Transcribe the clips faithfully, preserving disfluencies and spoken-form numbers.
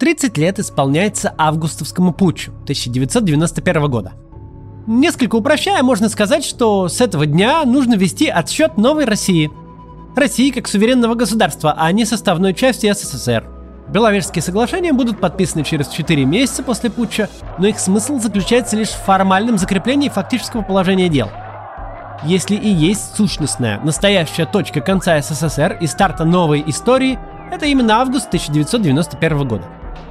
тридцать лет исполняется августовскому путчу тысяча девятьсот девяносто первого года. Несколько упрощая, можно сказать, что с этого дня нужно вести отсчет новой России. России как суверенного государства, а не составной части СССР. Беловежские соглашения будут подписаны через четыре месяца после путча, но их смысл заключается лишь в формальном закреплении фактического положения дел. Если и есть сущностная, настоящая точка конца СССР и старта новой истории, это именно август тысяча девятьсот девяносто первого года.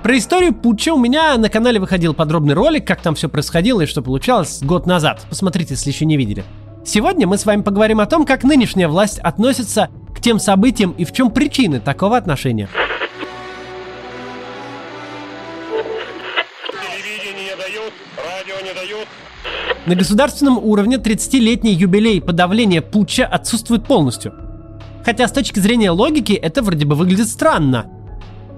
Про историю путча у меня на канале выходил подробный ролик, как там все происходило и что получалось год назад. Посмотрите, если еще не видели. Сегодня мы с вами поговорим о том, как нынешняя власть относится к тем событиям и в чем причины такого отношения. На государственном уровне тридцатилетний юбилей подавления путча отсутствует полностью. Хотя с точки зрения логики это вроде бы выглядит странно.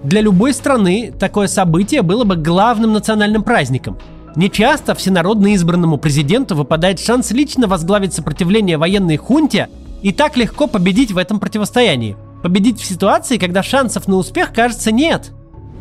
Для любой страны такое событие было бы главным национальным праздником. Нечасто всенародно избранному президенту выпадает шанс лично возглавить сопротивление военной хунте и так легко победить в этом противостоянии. Победить в ситуации, когда шансов на успех, кажется, нет.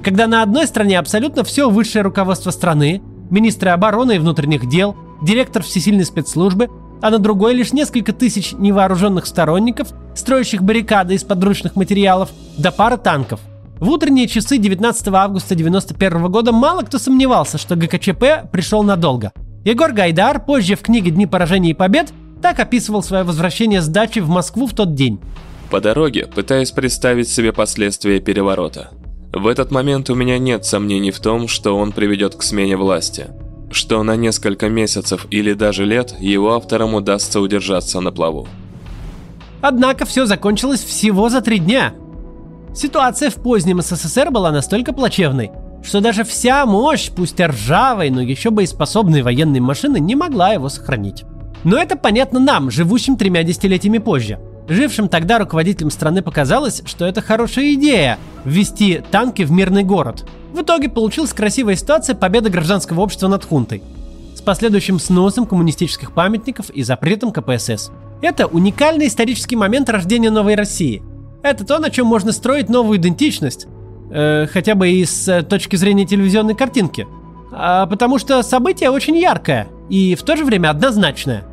Когда на одной стороне абсолютно все высшее руководство страны, министры обороны и внутренних дел, директор всесильной спецслужбы, а на другой лишь несколько тысяч невооруженных сторонников, строящих баррикады из подручных материалов, да пара танков. В утренние часы девятнадцатого августа девяносто первого года мало кто сомневался, что гэ ка че пэ пришел надолго. Егор Гайдар позже в книге «Дни поражений и побед» так описывал свое возвращение с дачи в Москву в тот день. «По дороге пытаясь представить себе последствия переворота. В этот момент у меня нет сомнений в том, что он приведет к смене власти. Что на несколько месяцев или даже лет его авторам удастся удержаться на плаву». Однако все закончилось всего за три дня. Ситуация в позднем СССР была настолько плачевной, что даже вся мощь, пусть и ржавой, но еще боеспособной военной машины не могла его сохранить. Но это понятно нам, живущим тремя десятилетиями позже. Жившим тогда руководителям страны показалось, что это хорошая идея – ввести танки в мирный город. В итоге получилась красивая ситуация победы гражданского общества над хунтой, с последующим сносом коммунистических памятников и запретом ка пэ эс эс. Это уникальный исторический момент рождения новой России. Это то, на чем можно строить новую идентичность, э, хотя бы и с точки зрения телевизионной картинки. А, потому что событие очень яркое и в то же время однозначное.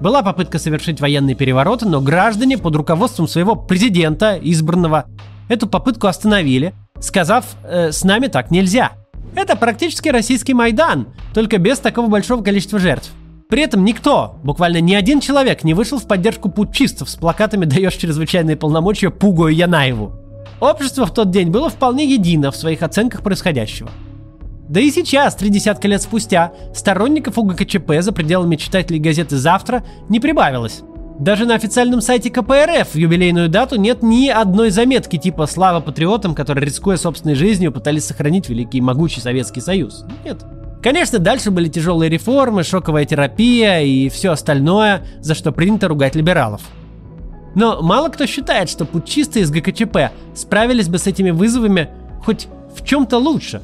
Была попытка совершить военные перевороты, но граждане под руководством своего президента, избранного, эту попытку остановили, сказав, э, с нами так нельзя. Это практически российский Майдан, только без такого большого количества жертв. При этом никто, буквально ни один человек, не вышел в поддержку путчистов с плакатами «Даешь чрезвычайные полномочия Пугу и Янаеву». Общество в тот день было вполне едино в своих оценках происходящего. Да и сейчас, три десятка лет спустя, сторонников у гэ ка че пэ за пределами читателей газеты «Завтра» не прибавилось. Даже на официальном сайте ка пэ эр эф в юбилейную дату нет ни одной заметки типа «Слава патриотам, которые, рискуя собственной жизнью, пытались сохранить великий и могучий Советский Союз». Нет. Конечно, дальше были тяжелые реформы, шоковая терапия и все остальное, за что принято ругать либералов. Но мало кто считает, что путчисты из гэ ка че пэ справились бы с этими вызовами хоть в чем-то лучше.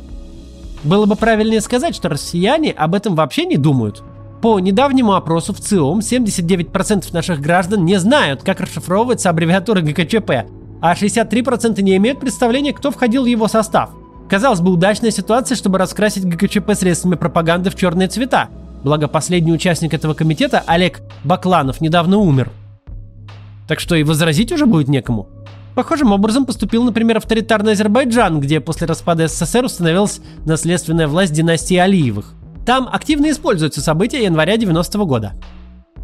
Было бы правильнее сказать, что россияне об этом вообще не думают. По недавнему опросу в ЦИОМ семьдесят девять процентов наших граждан не знают, как расшифровывается аббревиатура гэ ка че пэ, а шестьдесят три процента не имеют представления, кто входил в его состав. Казалось бы, удачная ситуация, чтобы раскрасить гэ ка че пэ средствами пропаганды в черные цвета. Благо, последний участник этого комитета, Олег Бакланов, недавно умер. Так что и возразить уже будет некому. Похожим образом поступил, например, авторитарный Азербайджан, где после распада эс эс эс эр установилась наследственная власть династии Алиевых. Там активно используются события января девяностого года.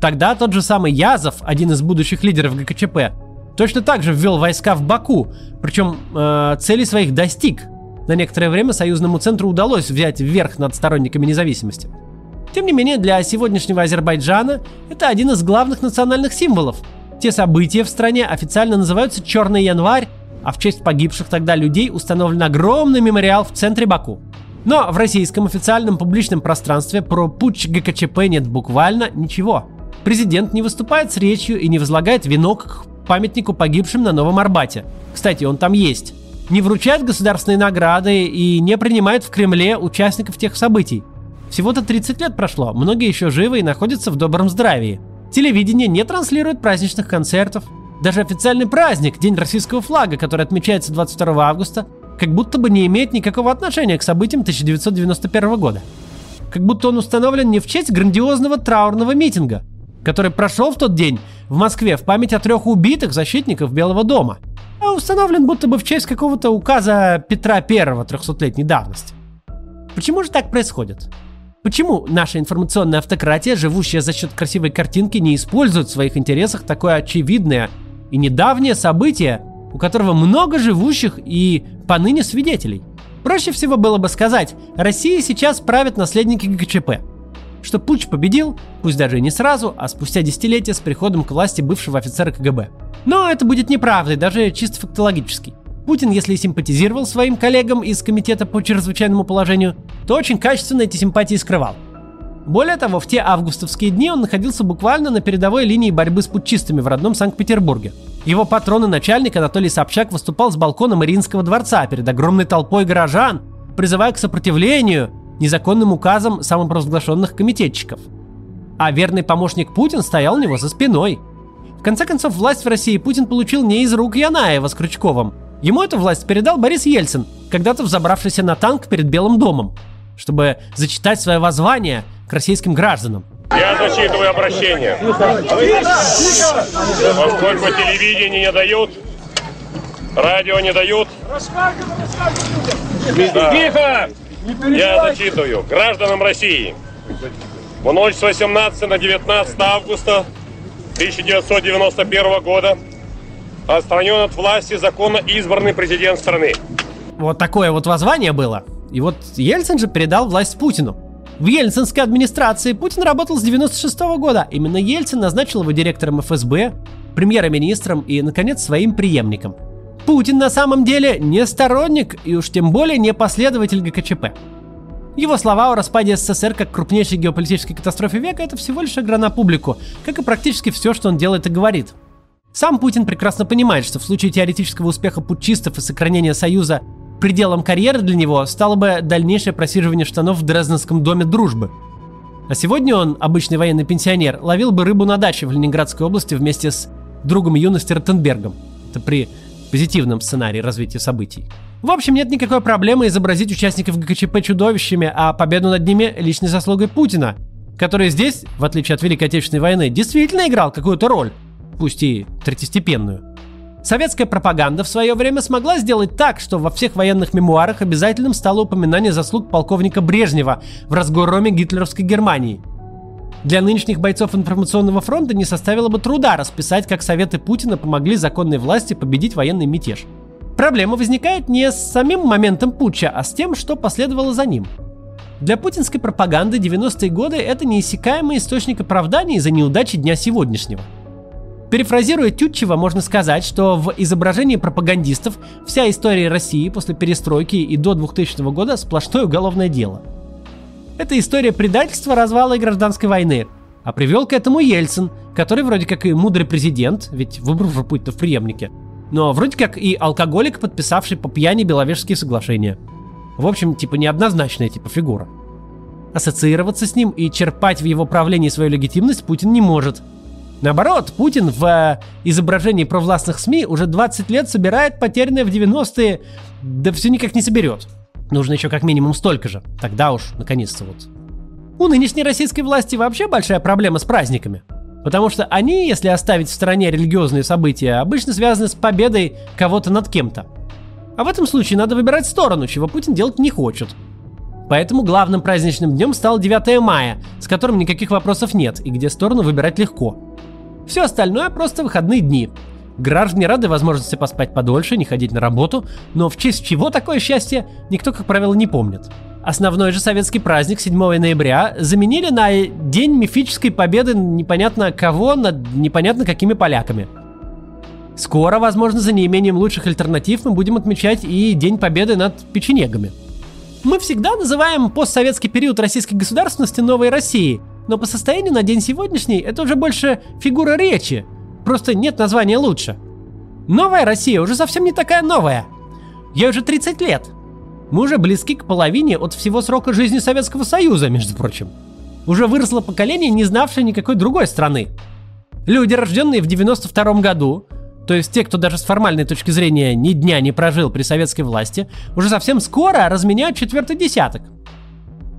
Тогда тот же самый Язов, один из будущих лидеров гэ ка че пэ, точно так же ввел войска в Баку, причем э, цели своих достиг. На некоторое время союзному центру удалось взять верх над сторонниками независимости. Тем не менее, для сегодняшнего Азербайджана это один из главных национальных символов. Те события в стране официально называются «Черный январь», а в честь погибших тогда людей установлен огромный мемориал в центре Баку. Но в российском официальном публичном пространстве про путч гэ ка че пэ нет буквально ничего. Президент не выступает с речью и не возлагает венок к памятнику погибшим на Новом Арбате. Кстати, он там есть. Не вручает государственные награды и не принимает в Кремле участников тех событий. Всего-то тридцать лет прошло, многие еще живы и находятся в добром здравии. Телевидение не транслирует праздничных концертов. Даже официальный праздник, День российского флага, который отмечается двадцать второго августа, как будто бы не имеет никакого отношения к событиям тысяча девятьсот девяносто первого года. Как будто он установлен не в честь грандиозного траурного митинга, который прошел в тот день в Москве в память о трех убитых защитников Белого дома, а установлен будто бы в честь какого-то указа Петра Первого трехсотлетней давности. Почему же так происходит? Почему наша информационная автократия, живущая за счет красивой картинки, не использует в своих интересах такое очевидное и недавнее событие, у которого много живущих и поныне свидетелей? Проще всего было бы сказать: России сейчас правят наследники гэ ка че пэ, что путч победил, пусть даже и не сразу, а спустя десятилетия с приходом к власти бывшего офицера ка гэ бэ. Но это будет неправдой, даже чисто фактологически. Путин, если и симпатизировал своим коллегам из комитета по чрезвычайному положению, то очень качественно эти симпатии скрывал. Более того, в те августовские дни он находился буквально на передовой линии борьбы с путчистами в родном Санкт-Петербурге. Его патрон и начальник Анатолий Собчак выступал с балкона Мариинского дворца перед огромной толпой горожан, призывая к сопротивлению незаконным указам самопровозглашенных комитетчиков. А верный помощник Путин стоял у него за спиной. В конце концов, власть в России Путин получил не из рук Янаева с Крючковым. Ему эту власть передал Борис Ельцин, когда-то взобравшийся на танк перед Белым домом, чтобы зачитать свое воззвание к российским гражданам. Я зачитываю обращение. Поскольку телевидение не дают, радио не дают. Да. Я зачитываю гражданам России. В ночь с восемнадцатого на девятнадцатое августа тысяча девятьсот девяносто первого года отстранен от власти законно избранный президент страны. Вот такое вот воззвание было. И вот Ельцин же передал власть Путину. В ельцинской администрации Путин работал с девяносто шестого года. Именно Ельцин назначил его директором эф эс бэ, премьер-министром и, наконец, своим преемником. Путин на самом деле не сторонник и уж тем более не последователь гэ ка че пэ. Его слова о распаде эс эс эс эр как крупнейшей геополитической катастрофе века — это всего лишь игра на публику, как и практически все, что он делает и говорит. Сам Путин прекрасно понимает, что в случае теоретического успеха путчистов и сохранения союза пределом карьеры для него стало бы дальнейшее просиживание штанов в Дрезденском доме дружбы. А сегодня он, обычный военный пенсионер, ловил бы рыбу на даче в Ленинградской области вместе с другом юности Ротенбергом. Это при позитивном сценарии развития событий. В общем, нет никакой проблемы изобразить участников гэ ка че пэ чудовищами, а победу над ними личной заслугой Путина, который здесь, в отличие от Великой Отечественной войны, действительно играл какую-то роль, пусть и третьестепенную. Советская пропаганда в свое время смогла сделать так, что во всех военных мемуарах обязательным стало упоминание заслуг полковника Брежнева в разгроме гитлеровской Германии. Для нынешних бойцов информационного фронта не составило бы труда расписать, как советы Путина помогли законной власти победить военный мятеж. Проблема возникает не с самим моментом путча, а с тем, что последовало за ним. Для путинской пропаганды девяностые годы – это неиссякаемый источник оправданий за неудачи дня сегодняшнего. Перефразируя Тютчева, можно сказать, что в изображении пропагандистов вся история России после перестройки и до двухтысячного года сплошное уголовное дело. Это история предательства, развала и гражданской войны. А привел к этому Ельцин, который вроде как и мудрый президент, ведь выбрал же Путина в преемнике, но вроде как и алкоголик, подписавший по пьяни Беловежские соглашения. В общем, типа неоднозначная типа фигура. Ассоциироваться с ним и черпать в его правлении свою легитимность Путин не может. Наоборот, Путин в изображении провластных эс эм и уже двадцать лет собирает потерянное в девяностые, да все никак не соберет. Нужно еще как минимум столько же, тогда уж наконец-то вот. У нынешней российской власти вообще большая проблема с праздниками, потому что они, если оставить в стороне религиозные события, обычно связаны с победой кого-то над кем-то. А в этом случае надо выбирать сторону, чего Путин делать не хочет. Поэтому главным праздничным днем стал девятое мая, с которым никаких вопросов нет и где сторону выбирать легко. Все остальное просто выходные дни. Граждане рады возможности поспать подольше, не ходить на работу, но в честь чего такое счастье, никто, как правило, не помнит. Основной же советский праздник седьмого ноября заменили на день мифической победы непонятно кого над непонятно какими поляками. Скоро, возможно, за неимением лучших альтернатив мы будем отмечать и День Победы над печенегами. Мы всегда называем постсоветский период российской государственности новой Россией, но по состоянию на день сегодняшний это уже больше фигура речи, просто нет названия лучше. Новая Россия уже совсем не такая новая. Ей уже тридцать лет. Мы уже близки к половине от всего срока жизни Советского Союза, между прочим. Уже выросло поколение, не знавшее никакой другой страны. Люди, рожденные в девяносто втором году, То есть те, кто даже с формальной точки зрения ни дня не прожил при советской власти, уже совсем скоро разменяют четвертый десяток.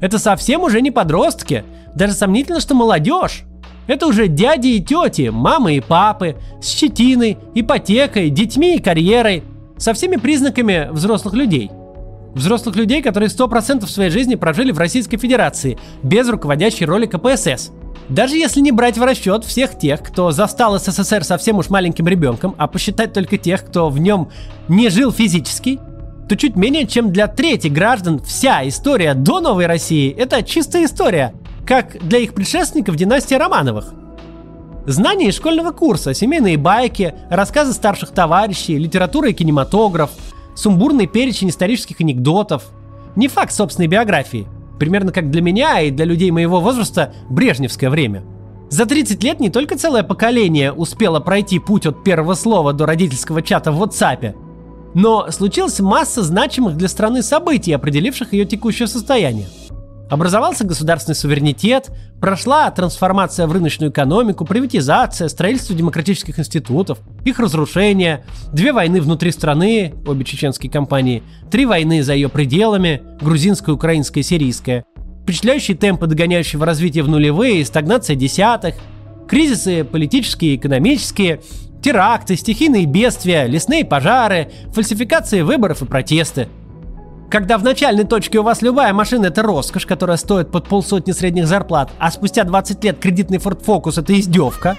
Это совсем уже не подростки, даже сомнительно, что молодежь. Это уже дяди и тети, мамы и папы, с щетиной, ипотекой, детьми и карьерой, со всеми признаками взрослых людей. Взрослых людей, которые сто процентов своей жизни прожили в Российской Федерации, без руководящей роли ка пэ эс эс. Даже если не брать в расчет всех тех, кто застал эс эс эс эр совсем уж маленьким ребенком, а посчитать только тех, кто в нем не жил физически, то чуть менее чем для трети граждан вся история до Новой России – это чистая история, как для их предшественников династии Романовых. Знания из школьного курса, семейные байки, рассказы старших товарищей, литература и кинематограф, сумбурный перечень исторических анекдотов. Не факт собственной биографии. Примерно как для меня и для людей моего возраста брежневское время. За тридцать лет не только целое поколение успело пройти путь от первого слова до родительского чата в WhatsApp, но случилась масса значимых для страны событий, определивших ее текущее состояние. Образовался государственный суверенитет, прошла трансформация в рыночную экономику, приватизация, строительство демократических институтов, их разрушение, две войны внутри страны, обе чеченские кампании, три войны за ее пределами, грузинская, украинская, сирийская, впечатляющие темпы догоняющего развития в нулевые, стагнация десятых, кризисы политические, экономические, теракты, стихийные бедствия, лесные пожары, фальсификации выборов и протесты. Когда в начальной точке у вас любая машина – это роскошь, которая стоит под полсотни средних зарплат, а спустя двадцать лет кредитный Ford Focus – это издевка.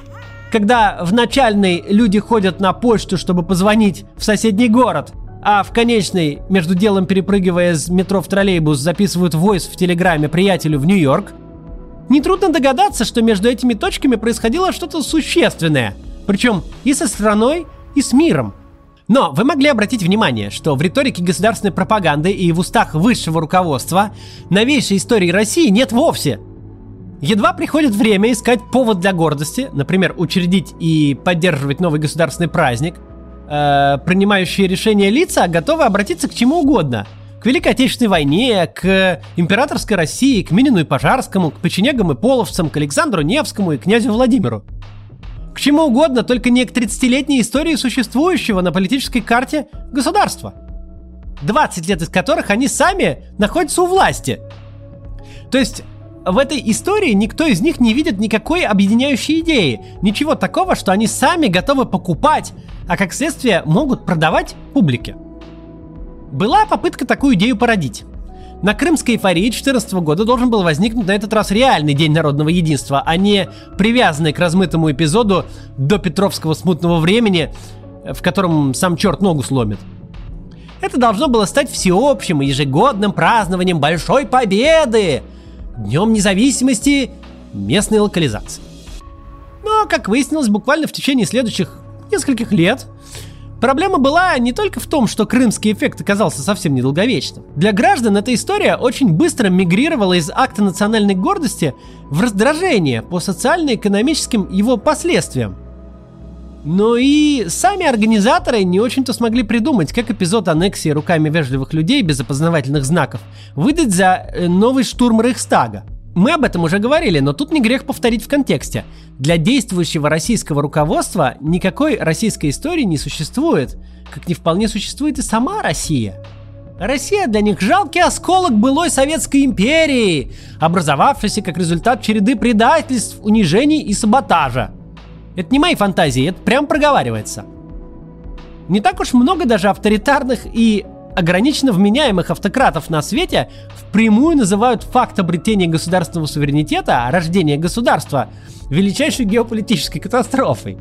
Когда в начальной люди ходят на почту, чтобы позвонить в соседний город, а в конечной, между делом перепрыгивая из метро в троллейбус, записывают войс в телеграме приятелю в Нью-Йорк, нетрудно догадаться, что между этими точками происходило что-то существенное, причем и со страной, и с миром. Но вы могли обратить внимание, что в риторике государственной пропаганды и в устах высшего руководства новейшей истории России нет вовсе. Едва приходит время искать повод для гордости, например, учредить и поддерживать новый государственный праздник, э, принимающие решения лица готовы обратиться к чему угодно. К Великой Отечественной войне, к императорской России, к Минину и Пожарскому, к печенегам и половцам, к Александру Невскому и князю Владимиру. К чему угодно, только не к тридцатилетней истории существующего на политической карте государства, двадцать лет из которых они сами находятся у власти. То есть в этой истории никто из них не видит никакой объединяющей идеи, ничего такого, что они сами готовы покупать, а как следствие могут продавать публике. Была попытка такую идею породить. На крымской эйфории две тысячи четырнадцатого года должен был возникнуть на этот раз реальный День народного единства, а не привязанный к размытому эпизоду до Петровского смутного времени, в котором сам черт ногу сломит. Это должно было стать всеобщим и ежегодным празднованием Большой Победы, Днем независимости местной локализации. Но, как выяснилось, буквально в течение следующих нескольких лет проблема была не только в том, что крымский эффект оказался совсем недолговечным. Для граждан эта история очень быстро мигрировала из акта национальной гордости в раздражение по социально-экономическим его последствиям. Но и сами организаторы не очень-то смогли придумать, как эпизод аннексии руками вежливых людей без опознавательных знаков выдать за новый штурм Рейхстага. Мы об этом уже говорили, но тут не грех повторить в контексте. Для действующего российского руководства никакой российской истории не существует, как не вполне существует и сама Россия. Россия для них жалкий осколок былой Советской империи, образовавшийся как результат череды предательств, унижений и саботажа. Это не мои фантазии, это прям проговаривается. Не так уж много даже авторитарных и ограниченно вменяемых автократов на свете впрямую называют факт обретения государственного суверенитета, рождения государства, величайшей геополитической катастрофой.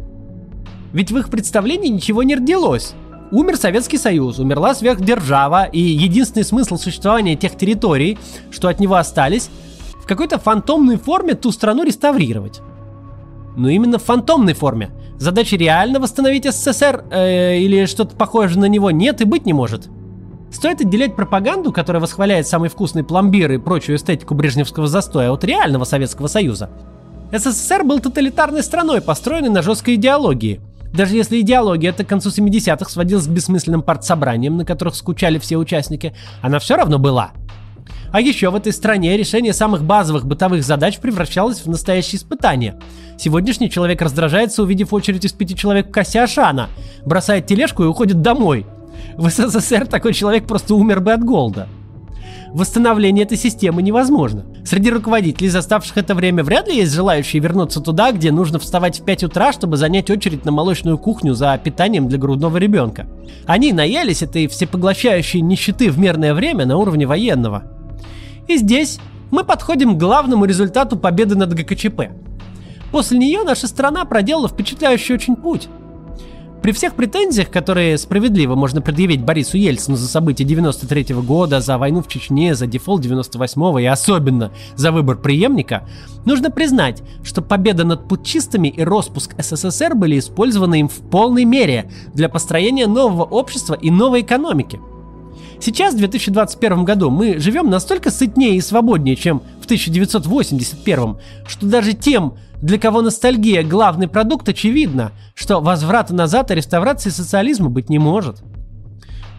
Ведь в их представлении ничего не родилось. Умер Советский Союз, умерла сверхдержава, и единственный смысл существования тех территорий, что от него остались, в какой-то фантомной форме ту страну реставрировать. Но именно в фантомной форме. Задачи реально восстановить эс эс эс эр э, или что-то похожее на него нет и быть не может. Стоит отделять пропаганду, которая восхваляет самый вкусный пломбир и прочую эстетику брежневского застоя, от реального Советского Союза. эс эс эс эр был тоталитарной страной, построенной на жесткой идеологии. Даже если идеология это к концу семидесятых сводилась к бессмысленным партсобраниям, на которых скучали все участники, она все равно была. А еще в этой стране решение самых базовых бытовых задач превращалось в настоящее испытание. Сегодняшний человек раздражается, увидев очередь из пяти человек в кассе Ашана, бросает тележку и уходит домой. В СССР такой человек просто умер бы от голода. Восстановление этой системы невозможно. Среди руководителей, заставших это время, вряд ли есть желающие вернуться туда, где нужно вставать в пять утра, чтобы занять очередь на молочную кухню за питанием для грудного ребенка. Они наелись этой всепоглощающей нищеты в мирное время на уровне военного. И здесь мы подходим к главному результату победы над гэ ка че пэ. После нее наша страна проделала впечатляющий очень путь. При всех претензиях, которые справедливо можно предъявить Борису Ельцину за события девяносто третьего года, за войну в Чечне, за дефолт девяносто восьмого и особенно за выбор преемника, нужно признать, что победа над путчистами и роспуск эс эс эс эр были использованы им в полной мере для построения нового общества и новой экономики. Сейчас, в две тысячи двадцать первом году, мы живем настолько сытнее и свободнее, чем в тысяча девятьсот восемьдесят первом, что даже тем, для кого ностальгия – главный продукт, очевидно, что возврата назад и реставрации социализма быть не может.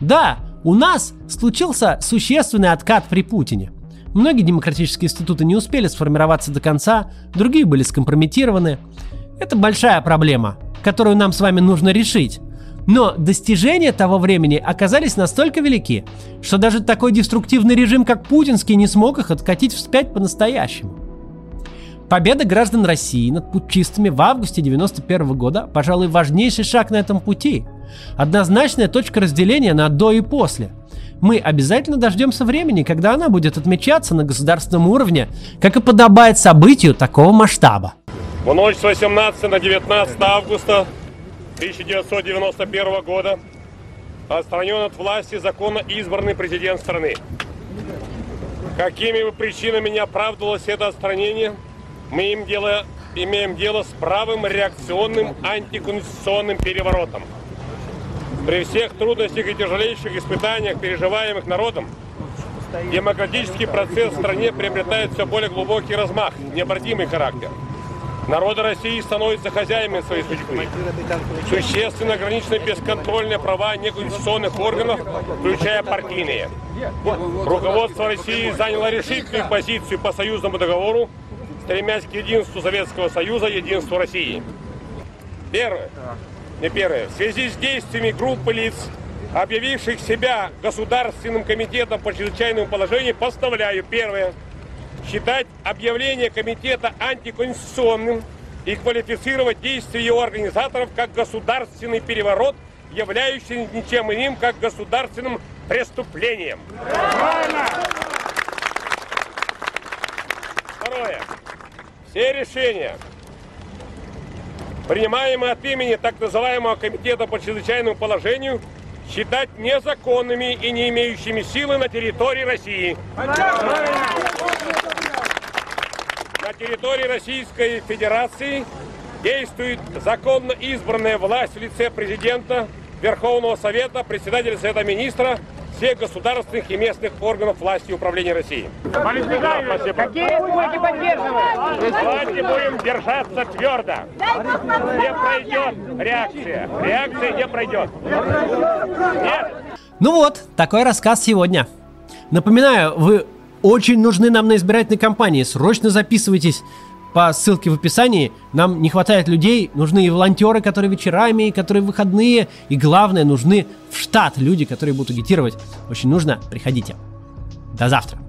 Да, у нас случился существенный откат при Путине. Многие демократические институты не успели сформироваться до конца, другие были скомпрометированы. Это большая проблема, которую нам с вами нужно решить. Но достижения того времени оказались настолько велики, что даже такой деструктивный режим, как путинский, не смог их откатить вспять по-настоящему. Победа граждан России над путчистами в августе девяносто первого года, пожалуй, важнейший шаг на этом пути. Однозначная точка разделения на «до» и «после». Мы обязательно дождемся времени, когда она будет отмечаться на государственном уровне, как и подобает событию такого масштаба. В ночь с восемнадцатого на девятнадцатое августа тысяча девятьсот девяносто первого года отстранен от власти законно избранный президент страны. Какими бы причинами не оправдывалось это отстранение, мы им дело, имеем дело с правым реакционным антиконституционным переворотом. При всех трудностях и тяжелейших испытаниях, переживаемых народом, демократический процесс в стране приобретает все более глубокий размах, необратимый характер. Народы России становятся хозяевами своей судьбы. Существенно ограничены бесконтрольные права неконституционных органов, включая партийные. Руководство России заняло решительную позицию по союзному договору, стремясь к единству Советского Союза, единству России. Первое. Не первое. В связи с действиями группы лиц, объявивших себя Государственным комитетом по чрезвычайному положению, постановляю. Первое. Считать объявление комитета антиконституционным и квалифицировать действия его организаторов как государственный переворот, являющийся ничем иным, как государственным преступлением. Второе. Все решения, принимаемые от имени так называемого комитета по чрезвычайному положению, считать незаконными и не имеющими силы на территории России. На территории Российской Федерации действует законно избранная власть в лице президента, Верховного Совета, председателя Совета Министра, всех государственных и местных органов власти и управления России. Спасибо. Какие будете поддерживать? Давайте будем держаться твердо. Не пройдет реакция. Реакция не пройдет. Нет. Ну вот, такой рассказ сегодня. Напоминаю, вы очень нужны нам на избирательной кампании. Срочно записывайтесь по ссылке в описании. Нам не хватает людей, нужны и волонтеры, которые вечерами, и которые выходные, и главное, нужны в штат люди, которые будут агитировать. Очень нужно, приходите. До завтра.